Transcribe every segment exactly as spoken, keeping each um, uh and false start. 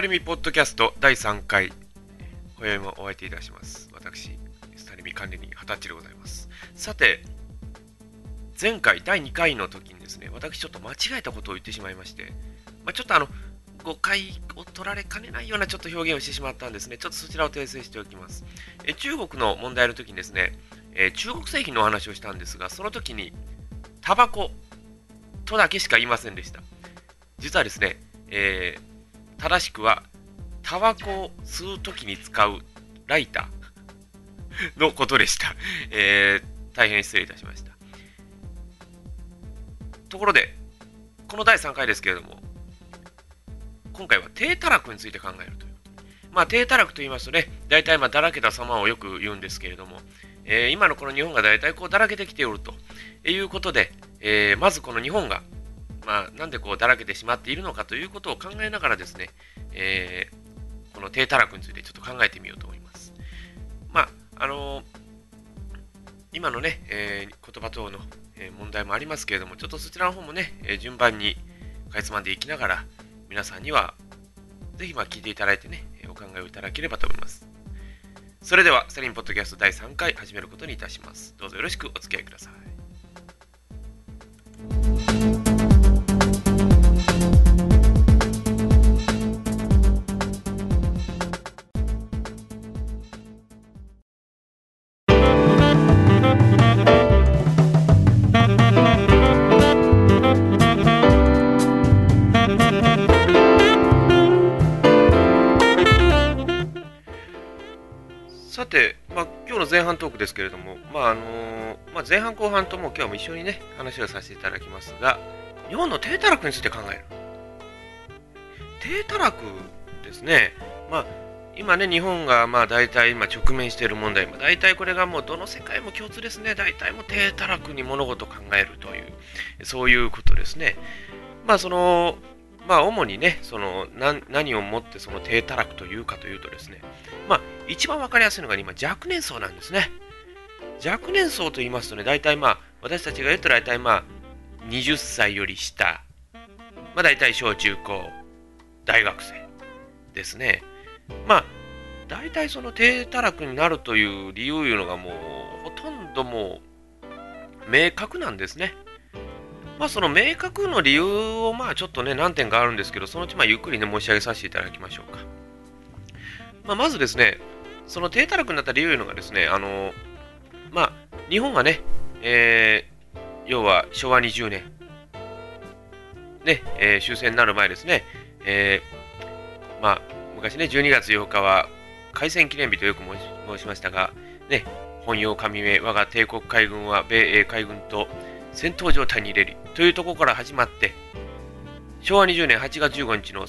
タリミポッドキャストだいさんかい、今宵もお相手いたします。私、スタリミ管理人はたちでございます。さて、前回だいにかいの時にですね、私ちょっと間違えたことを言ってしまいまして、まあ、ちょっとあの、誤解を取られかねないようなちょっと表現をしてしまったんですね。ちょっとそちらを訂正しておきます。え中国の問題の時にですね、え中国製品のお話をしたんですが、その時に、タバコとだけしか言いませんでした。実はですね、えー正しくはタバコを吸うときに使うライターのことでした、えー、大変失礼いたしました。ところでこのだいさんかいですけれども、今回は低たらくについて考えるという、まあ低たらくと言いますとね、大体まあだらけた様をよく言うんですけれども、えー、今のこの日本が大体こうだらけてきておるということで、えー、まずこの日本がまあ、なんでこうだらけてしまっているのかということを考えながらですね、えー、この低たらくについてちょっと考えてみようと思います。まああのー、今のね、えー、言葉等の問題もありますけれども、ちょっとそちらの方もね、えー、順番にかいつまんでいきながら、皆さんにはぜひまあ聞いていただいてね、お考えをいただければと思います。それでは、スタリミポッドキャストだいさんかい始めることにいたします。どうぞよろしくお付き合いください。さて、まあ、今日の前半トークですけれども、まああのーまあ、前半後半とも今日も一緒にね話をさせていただきますが、日本の低たらくについて考える。低たらくですね、まあ、今ね日本がまあ大体今直面している問題、まあ、大体これがもうどの世界も共通ですね。大体もう低たらくに物事を考えるという、そういうことですね。まあそのまあ、主にねその何、何をもってその低たらくというかというとですね、まあ、一番分かりやすいのが今、若年層なんですね。若年層と言いますとね、大体まあ、私たちが言うと大体まあ、にじゅっさいより下、まあ大体小中高、大学生ですね。まあ、大体その低たらくになるという理由いうのがもう、ほとんどもう、明確なんですね。まあ、その明確の理由をまあちょっとね何点かあるんですけど、そのうちまあゆっくりね申し上げさせていただきましょうか。まあ、まずですね、その低たらくになった理由というのがですね、あのまあ日本はね、えー、要はしょうわにじゅうねん、ねえー、終戦になる前ですね、えー、まあ昔ねじゅうにがつようかは開戦記念日とよく申しましたが、ね、本用紙名我が帝国海軍は米英海軍と戦闘状態に入れりというところから始まって、しょうわにじゅうねんはちがつじゅうごにちの、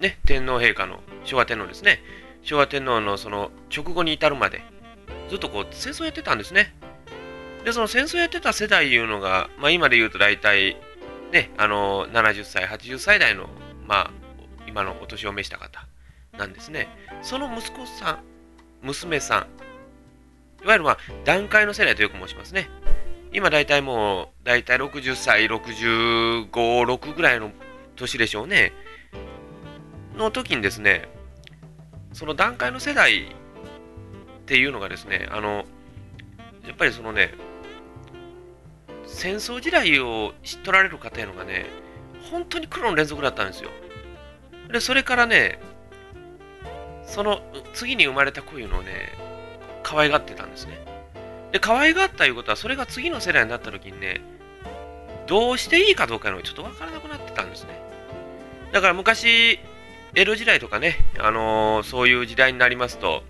ね、天皇陛下の昭和天皇ですね昭和天皇のその直後に至るまでずっとこう戦争やってたんですね。でその戦争やってた世代いうのが、まあ、今で言うと大体ねあのななじゅっさいはちじゅっさい代の、まあ、今のお年を召した方なんですね。その息子さん娘さん、いわゆるまあ団塊の世代とよく申しますね。今大体もう大体ろくじゅっさいろくじゅうご、ろくぐらいの年でしょうねの時にですね、その団塊の世代っていうのがですね、あのやっぱりそのね戦争時代を知っとられる方いうのがね本当に苦労の連続だったんですよ。でそれからねその次に生まれた子いうのをね可愛がってたんですね。で可愛がったいうことは、それが次の世代になった時にねどうしていいかどうかのちょっと分からなくなってたんですね。だから昔江戸時代とかね、あのー、そういう時代になりますと、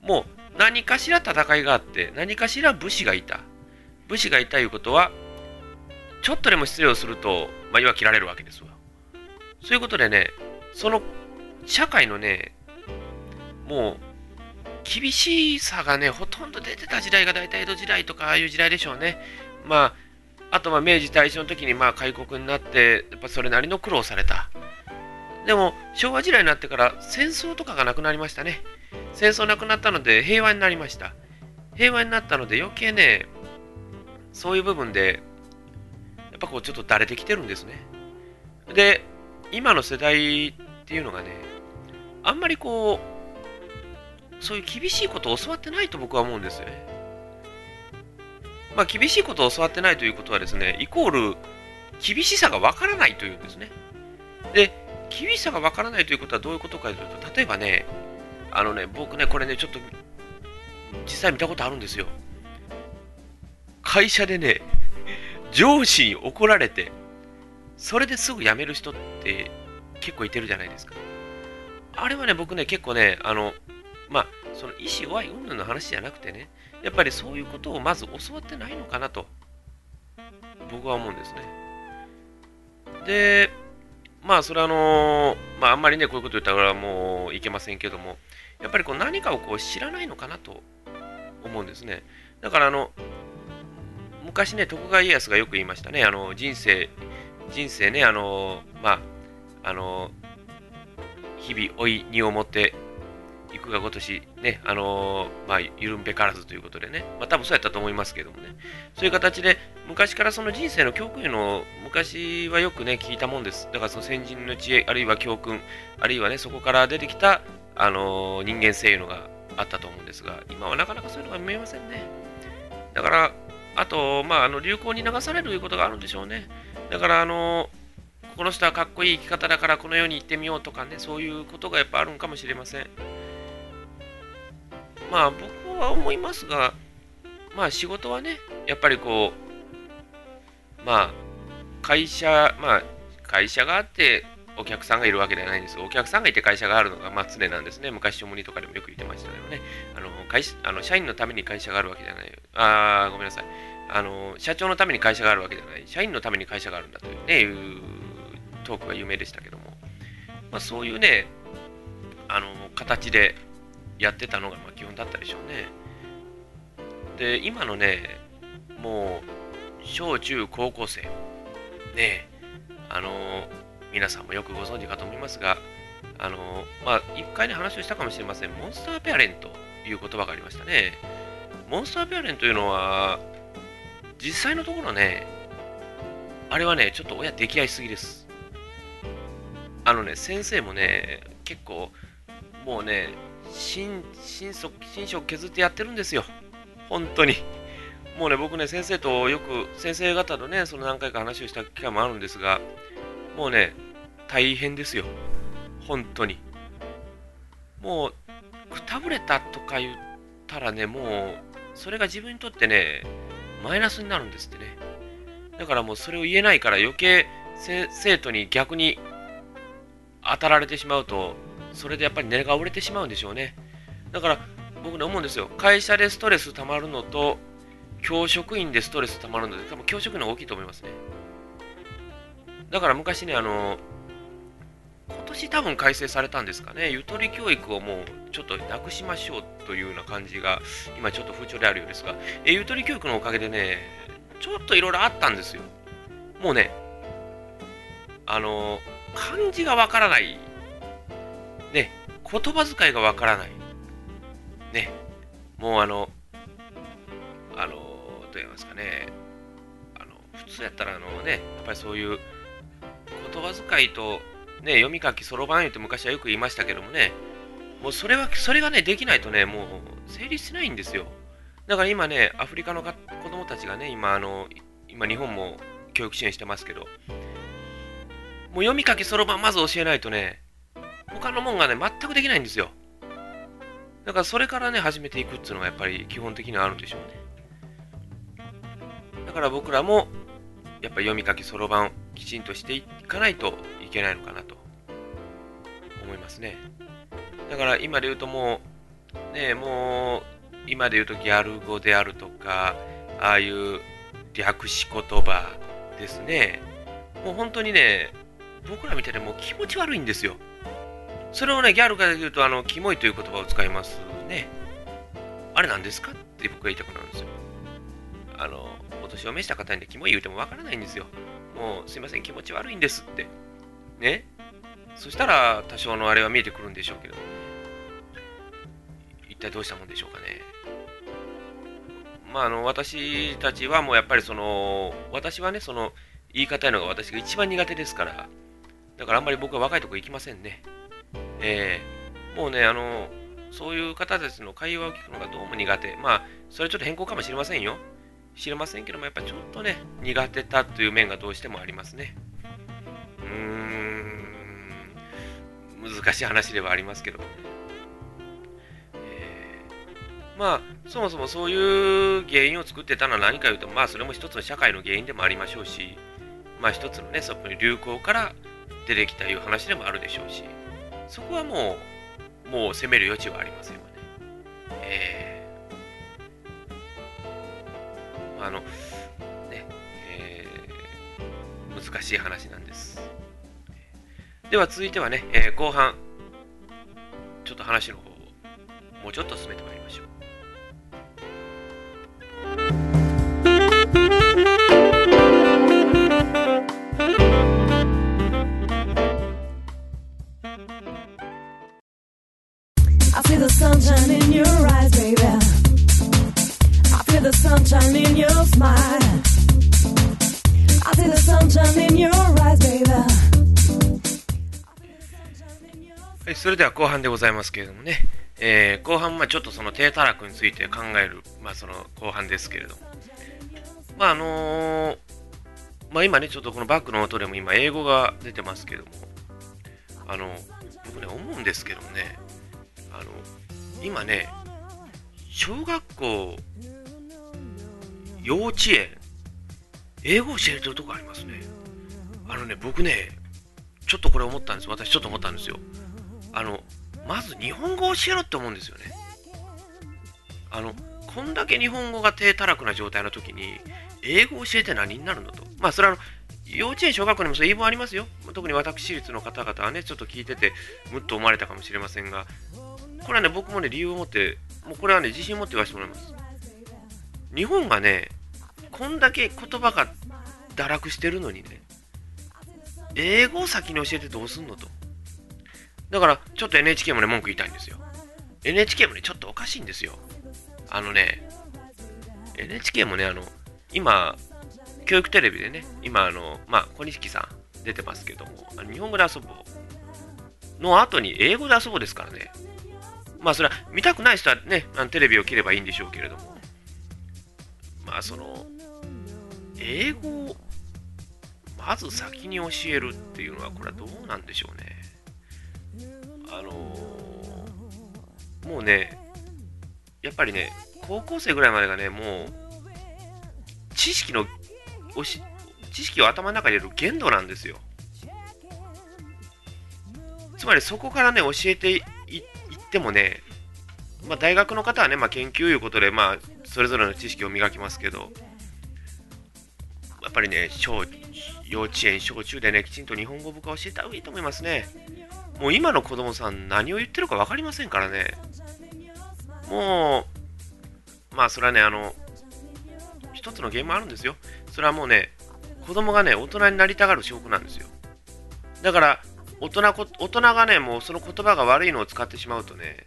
もう何かしら戦いがあって何かしら武士がいた武士がいたいうことは、ちょっとでも失礼をするとまあいわきられるわけですわ。そういうことでね、その社会のねもう厳しさがねほとんど出てた時代が大体江戸時代とかああいう時代でしょうね。まああとまあ明治大正の時にまあ開国になってやっぱそれなりの苦労された。でも昭和時代になってから戦争とかがなくなりましたね。戦争なくなったので平和になりました。平和になったので余計ねそういう部分でやっぱこうちょっとだれてきてるんですね。で今の世代っていうのがねあんまりこう、そういう厳しいことを教わってないと僕は思うんですよね。まあ、厳しいことを教わってないということはですね、イコール厳しさがわからないというんですね。で、厳しさがわからないということはどういうことかというと、例えばね、あのね、僕ね、これね、ちょっと実際見たことあるんですよ。会社でね、上司に怒られて、それですぐ辞める人って結構いてるじゃないですか。あれはね、僕ね、結構ね、あの、まあ、その意志弱い云々の話じゃなくてね、やっぱりそういうことをまず教わってないのかなと、僕は思うんですね。で、まあ、それはあの、まあ、あんまりね、こういうこと言ったらもういけませんけども、やっぱりこう何かをこう知らないのかなと思うんですね。だから、あの、昔ね、徳川家康がよく言いましたね、あの、人生、人生ね、あの、まあ、あの、日々老いに思って行くがごとしね、あのー、まあ緩んべからずということでね、まあ多分そうやったと思いますけどもね、そういう形で昔からその人生の教訓いうのを昔はよくね聞いたもんです。だからその先人の知恵あるいは教訓あるいはねそこから出てきたあのー、人間性いうのがあったと思うんですが、今はなかなかそういうのが見えませんね。だからあとまああの流行に流されるいうことがあるんでしょうね。だからあのーこの人はかっこいい生き方だからこの世に行ってみようとかね、そういうことがやっぱあるんかもしれません。まあ僕は思いますが、まあ仕事はね、やっぱりこう、まあ会社、まあ会社があってお客さんがいるわけではないんです。お客さんがいて会社があるのがまあ常なんですね。昔、小森とかでもよく言ってましたけどね、あの会社あの社員のために会社があるわけじゃない。ああ、ごめんなさい。あの社長のために会社があるわけじゃない。社員のために会社があるんだというね、いうトークが有名でしたけども、まあ、そういうねあの形でやってたのがまあ基本だったでしょうね。で今のねもう小中高校生ねあの皆さんもよくご存知かと思いますが、あのまあ一回ね話をしたかもしれません、モンスターペアレントという言葉がありましたね。モンスターペアレントというのは実際のところねあれはねちょっと親溺愛しすぎです。あのね、先生もね、結構、もうね、心底削ってやってるんですよ。本当に。もうね、僕ね、先生とよく、先生方とね、その何回か話をした機会もあるんですが、もうね、大変ですよ。本当に。もう、くたぶれたとか言ったらね、もう、それが自分にとってね、マイナスになるんですってね。だからもう、それを言えないから、余計、生徒に逆に、当たられてしまうと、それでやっぱり根が折れてしまうんでしょうね。だから僕ね思うんですよ。会社でストレスたまるのと教職員でストレスたまるので、多分教職員の方が大きいと思いますね。だから昔ねあの今年多分改正されたんですかね、ゆとり教育をもうちょっとなくしましょうというような感じが今ちょっと風潮であるようですが、えゆとり教育のおかげでねちょっといろいろあったんですよ。もうねあの漢字がわからない、ね、言葉遣いがわからない、ね、もうあの、あの、どう言いますかね、あの普通やったらあの、ね、やっぱりそういう言葉遣いと、ね、読み書きそろばん言って昔はよく言いましたけどもね、もうそれはそれが、ね、できないとね、もう成立しないんですよ。だから今ね、アフリカの子供たちがね、今あの、今日本も教育支援してますけど、もう読み書きそろばんまず教えないとね、他のもんがね、全くできないんですよ。だからそれからね、始めていくっていうのがやっぱり基本的にはあるんでしょうね。だから僕らも、やっぱり読み書きそろばんをきちんとしていかないといけないのかなと思いますね。だから今で言うともう、ね、もう、今で言うとギャル語であるとか、ああいう略し言葉ですね。もう本当にね、僕ら見ててもう気持ち悪いんですよ。それをね、ギャルから言うと、あの、キモいという言葉を使いますね。あれなんですかって僕が言いたくなるんですよ。あの、お年を召した方に、ね、キモい言うてもわからないんですよ。もう、すいません、気持ち悪いんですって。ね。そしたら、多少のあれは見えてくるんでしょうけど、一体どうしたもんでしょうかね。まあ、あの、私たちはもうやっぱりその、私はね、その、言い方のが私が一番苦手ですから、だからあんまり僕は若いとこ行きませんね。えもうね、あの、そういう方たちの会話を聞くのがどうも苦手。まあ、それちょっと変更かもしれませんよ。知れませんけども、やっぱちょっとね、苦手だという面がどうしてもありますね。うーん、難しい話ではありますけど。まあ、そもそもそういう原因を作ってたのは何か言うと、まあ、それも一つの社会の原因でもありましょうし、まあ、一つのね、そこに流行から出てきたいう話でもあるでしょうし、そこはもう、もう責める余地はありませんよね。えー、あの、ね、えー、難しい話なんです。では、続いてはね、えー、後半、ちょっと話の方を、もうちょっと進めてまいりましょう。はい、それでは後半でございますけれどもね、えー、後半はちょっとその低たらくについて考える、まあ、その後半ですけれども、まああのーまあ、今ねちょっとこのバックの音でも今英語が出てますけども、あの僕ね思うんですけどもね、あの今ね小学校幼稚園英語を教えてるとこありますね。あのね僕ねちょっとこれ思ったんです私ちょっと思ったんですよ。あのまず日本語を教えろって思うんですよね。あのこんだけ日本語が低たらくな状態の時に英語を教えて何になるのと。まあそれはあの幼稚園小学校にもそういう言い分ありますよ。特に私立の方々はねちょっと聞いててむっと思われたかもしれませんが、これはね僕もね理由を持ってもうこれはね自信を持って言わせてもらいます。日本がねこんだけ言葉が堕落してるのにね英語を先に教えてどうすんのと。だからちょっと エヌエイチケー もね文句言いたいんですよ。 エヌエイチケー もねちょっとおかしいんですよ。あのね エヌエイチケー もねあの今教育テレビでね今あのまあ小錦さん出てますけども、あの日本語で遊ぼうの後に英語で遊ぼうですからね。まあそれは見たくない人はねあのテレビを切ればいいんでしょうけれども、まあその英語をまず先に教えるっていうのはこれはどうなんでしょうね。あのー、もうねやっぱりね高校生ぐらいまでがねもう知識のおし知識を頭の中に入れる限度なんですよ。つまりそこからね教えていってもね、まあ、大学の方はね、まあ、研究いうことで、まあ、それぞれの知識を磨きますけど、やっぱりね小幼稚園小中でねきちんと日本語僕は教えた方がいいと思いますね。もう今の子供さん何を言ってるか分かりませんからね。もうまあそれはねあの一つの原因もあるんですよ。それはもうね子供がね大人になりたがる証拠なんですよ。だから大人こ大人がねもうその言葉が悪いのを使ってしまうとね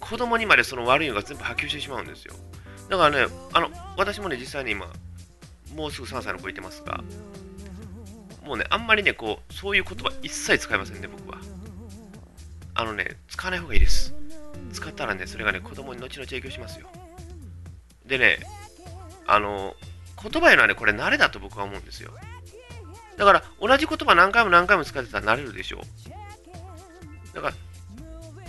子供にまでその悪いのが全部波及してしまうんですよ。だからねあの私もね実際に今もうすぐさんさいの子いてますが、もうねあんまりねこうそういう言葉一切使いませんね僕は。あのね、使わない方がいいです。使ったらね、それがね、子供に後々影響しますよ。でね、あの、言葉へのはね、これ慣れだと僕は思うんですよ。だから、同じ言葉何回も何回も使ってたら慣れるでしょう。だから、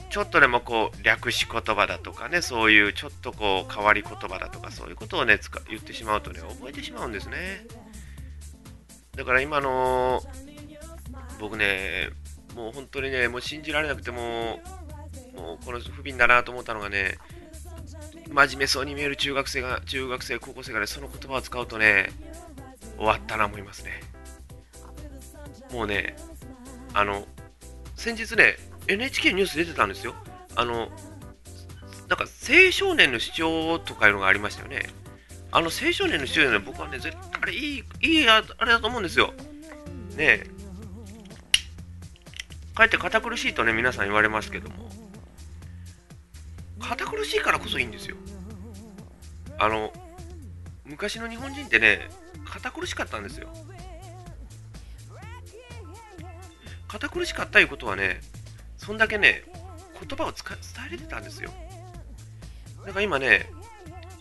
ちょっとでもこう、略し言葉だとかね、そういうちょっとこう、変わり言葉だとか、そういうことをね、言ってしまうとね、覚えてしまうんですね。だから今の、僕ね、もう本当にね、もう信じられなくてもう、もうこの不憫だなと思ったのがね、真面目そうに見える中学生が、中学生、高校生がね、その言葉を使うとね、終わったな思いますね。もうね、あの、先日ね、エヌエイチケー ニュース出てたんですよ。あの、なんか青少年の主張とかいうのがありましたよね。あの青少年の主張ね、僕はね、絶対あれいい、いいあれだと思うんですよ。ねえ。かえって堅苦しいとね、皆さん言われますけども、堅苦しいからこそいいんですよ。あの、昔の日本人ってね、堅苦しかったんですよ。堅苦しかったいうことはね、そんだけね、言葉を使伝えれてたんですよ。なんか今ね、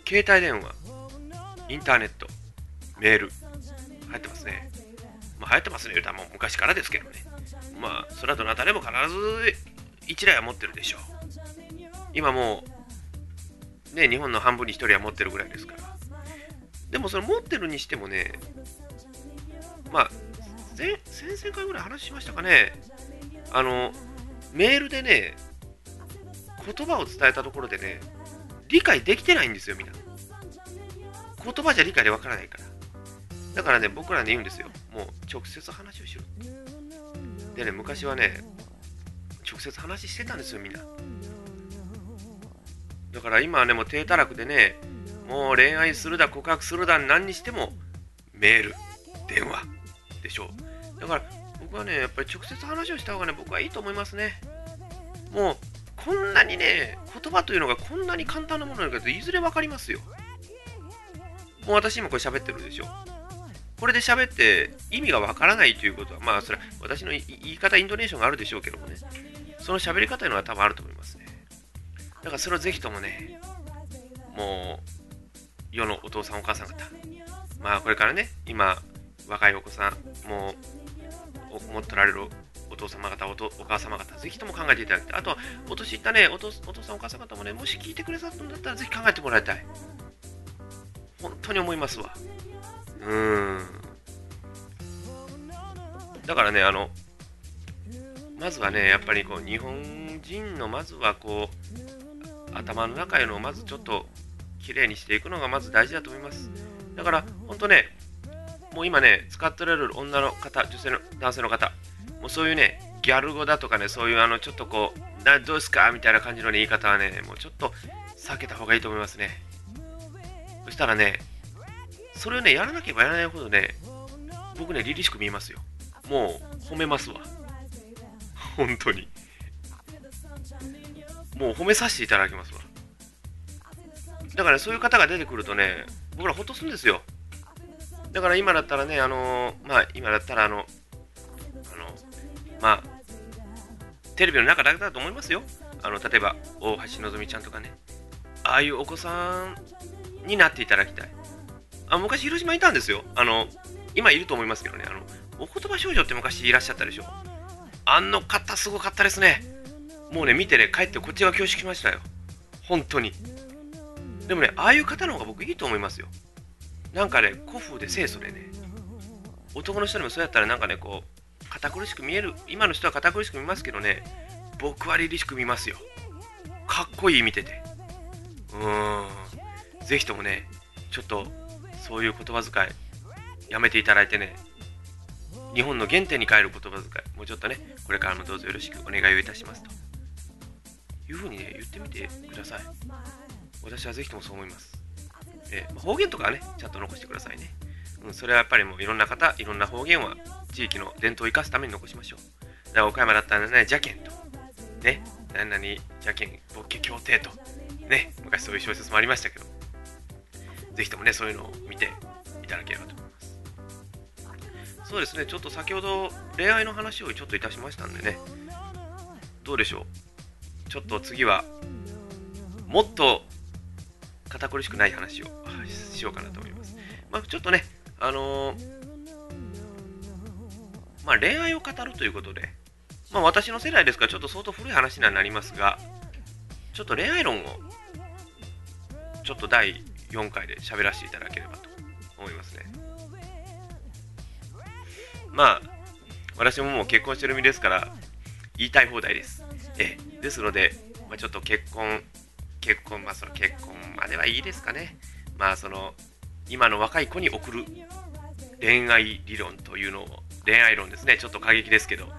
携帯電話、インターネット、メール、流行ってますね。まあ、流行ってますね言うたらもう昔からですけどね。まあ、それはどなたでも必ず一台は持ってるでしょう。今もう、ね、日本の半分に一人は持ってるぐらいですから。でもそれ持ってるにしてもね、まあ、前先々回ぐらい話しましたかね。あの、メールでね、言葉を伝えたところでね、理解できてないんですよ、みんな。言葉じゃ理解でわからないから。だからね、僕らね、言うんですよ。もう直接話をしろって。でね、昔はね、直接話してたんですよ、みんな。だから今はね、もう低たらくでね、もう恋愛するだ、告白するだ、何にしても、メール、電話でしょう。だから、僕はね、やっぱり直接話をした方がね、僕はいいと思いますね。もう、こんなにね、言葉というのがこんなに簡単なものなのかと、いずれ分かりますよ。もう私今これ喋ってるでしょ。これで喋って意味が分からないということは、まあそれは私の言い方、イントネーションがあるでしょうけどもね、その喋り方というのは多分あると思いますね。だからそれをぜひともね、もう世のお父さんお母さん方、まあこれからね、今若いお子さん、もう持っておられるお父様方、おと、お母様方、ぜひとも考えていただきたい。あと、お年いったね、おと、お父さん、お母様方もね、もし聞いてくださったんだったら、ぜひ考えてもらいたい。本当に思いますわ。うーん。だからね、あの、まずはね、やっぱりこう、日本人の、まずはこう、頭の中への、まずちょっと、きれいにしていくのが、まず大事だと思います。だから、本当ね、もう今ね、使っておられる女の方、女性の、男性の方、もうそういうね、ギャル語だとかね、そういうあの、ちょっとこう、などうですかみたいな感じの、ね、言い方はね、もうちょっと避けた方がいいと思いますね。そしたらね、それをね、やらなければやらないほどね、僕ね、凛々しく見えますよ。もう、褒めますわ。本当に。もう、褒めさせていただきますわ。だから、ね、そういう方が出てくるとね、僕らほっとするんですよ。だから今だったらね、あのー、まあ、今だったらあの、まあ、テレビの中だけだと思いますよ。あの例えば、大橋のぞみちゃんとかね、ああいうお子さんになっていただきたい。あ昔、広島にいたんですよ。あの今いると思いますけどね、あのお言葉少女って昔いらっしゃったでしょ。あの方、すごかったですね。もうね、見てね、帰ってこっちが恐縮しましたよ。本当に。でもね、ああいう方の方が僕いいと思いますよ。なんかね、古風で清楚でね、男の人にもそうやったらなんかね、こう、堅苦しく見える。今の人は堅苦しく見ますけどね、僕は凛々しく見ますよ。かっこいい、見てて。うーん。ぜひともね、ちょっとそういう言葉遣いやめていただいてね、日本の原点に帰る言葉遣い、もうちょっとね、これからもどうぞよろしくお願いをいたしますというふうにね、言ってみてください。私はぜひともそう思います。えー、方言とかはね、ちゃんと残してくださいね。うん、それはやっぱりもういろんな方、いろんな方言は地域の伝統を生かすために残しましょう。だから岡山だったら何々じゃけんと、ね、何々じゃけん、ボッケ協定と、ね、昔そういう小説もありましたけど、ぜひともね、そういうのを見ていただければと思います。そうですね、ちょっと先ほど恋愛の話をちょっといたしましたんでね、どうでしょう。ちょっと次は、もっと堅苦しくない話をしようかなと思います。まあ、ちょっとね、あのー、まあ、恋愛を語るということで、まあ、私の世代ですからちょっと相当古い話にはなりますが、ちょっと恋愛論をちょっとだいよんかいで喋らせていただければと思いますね。まあ、私ももう結婚してる身ですから言いたい放題です。えですので、まあ、ちょっと結婚、結婚、まあ、その結婚まではいいですかね。まあその今の若い子に送る恋愛理論というのを、恋愛論ですね、ちょっと過激ですけど、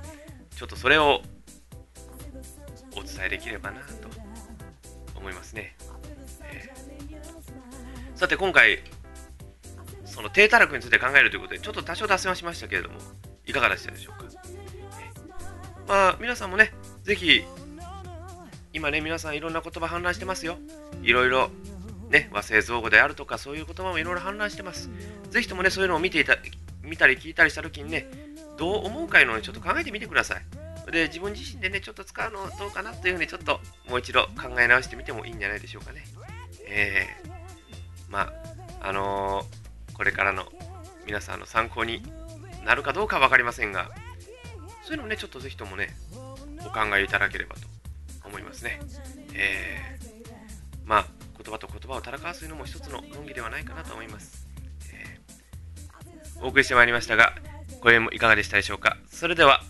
ちょっとそれをお伝えできればなと思いますね。えー、さて今回、その低たらくについて考えるということで、ちょっと多少脱線はしましたけれども、いかがでしたでしょうか。えー、まあ皆さんもね、ぜひ、今ね、皆さんいろんな言葉氾濫してますよ。いろいろ。ね、和製造語であるとか、そういう言葉もいろいろ氾濫してます。ぜひともね、そういうのを見ていた見たり聞いたりしたときにね、どう思うかいうのをちょっと考えてみてください。で自分自身でね、ちょっと使うのどうかなというふうに、ちょっともう一度考え直してみてもいいんじゃないでしょうかね。えー、まあ、あのー、これからの皆さんの参考になるかどうか分かりませんが、そういうのをね、ちょっとぜひともね、お考えいただければと思いますね。えー、まあ、言葉と言葉を戦わすのも一つの論議ではないかなと思います。えー、お送りしてまいりましたが、ご縁もいかがでしたでしょうか。それでは、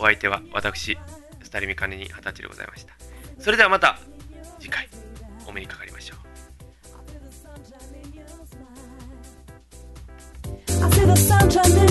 お相手は私、スタリミカネにはたちでございました。それではまた次回お目にかかりましょう。I'm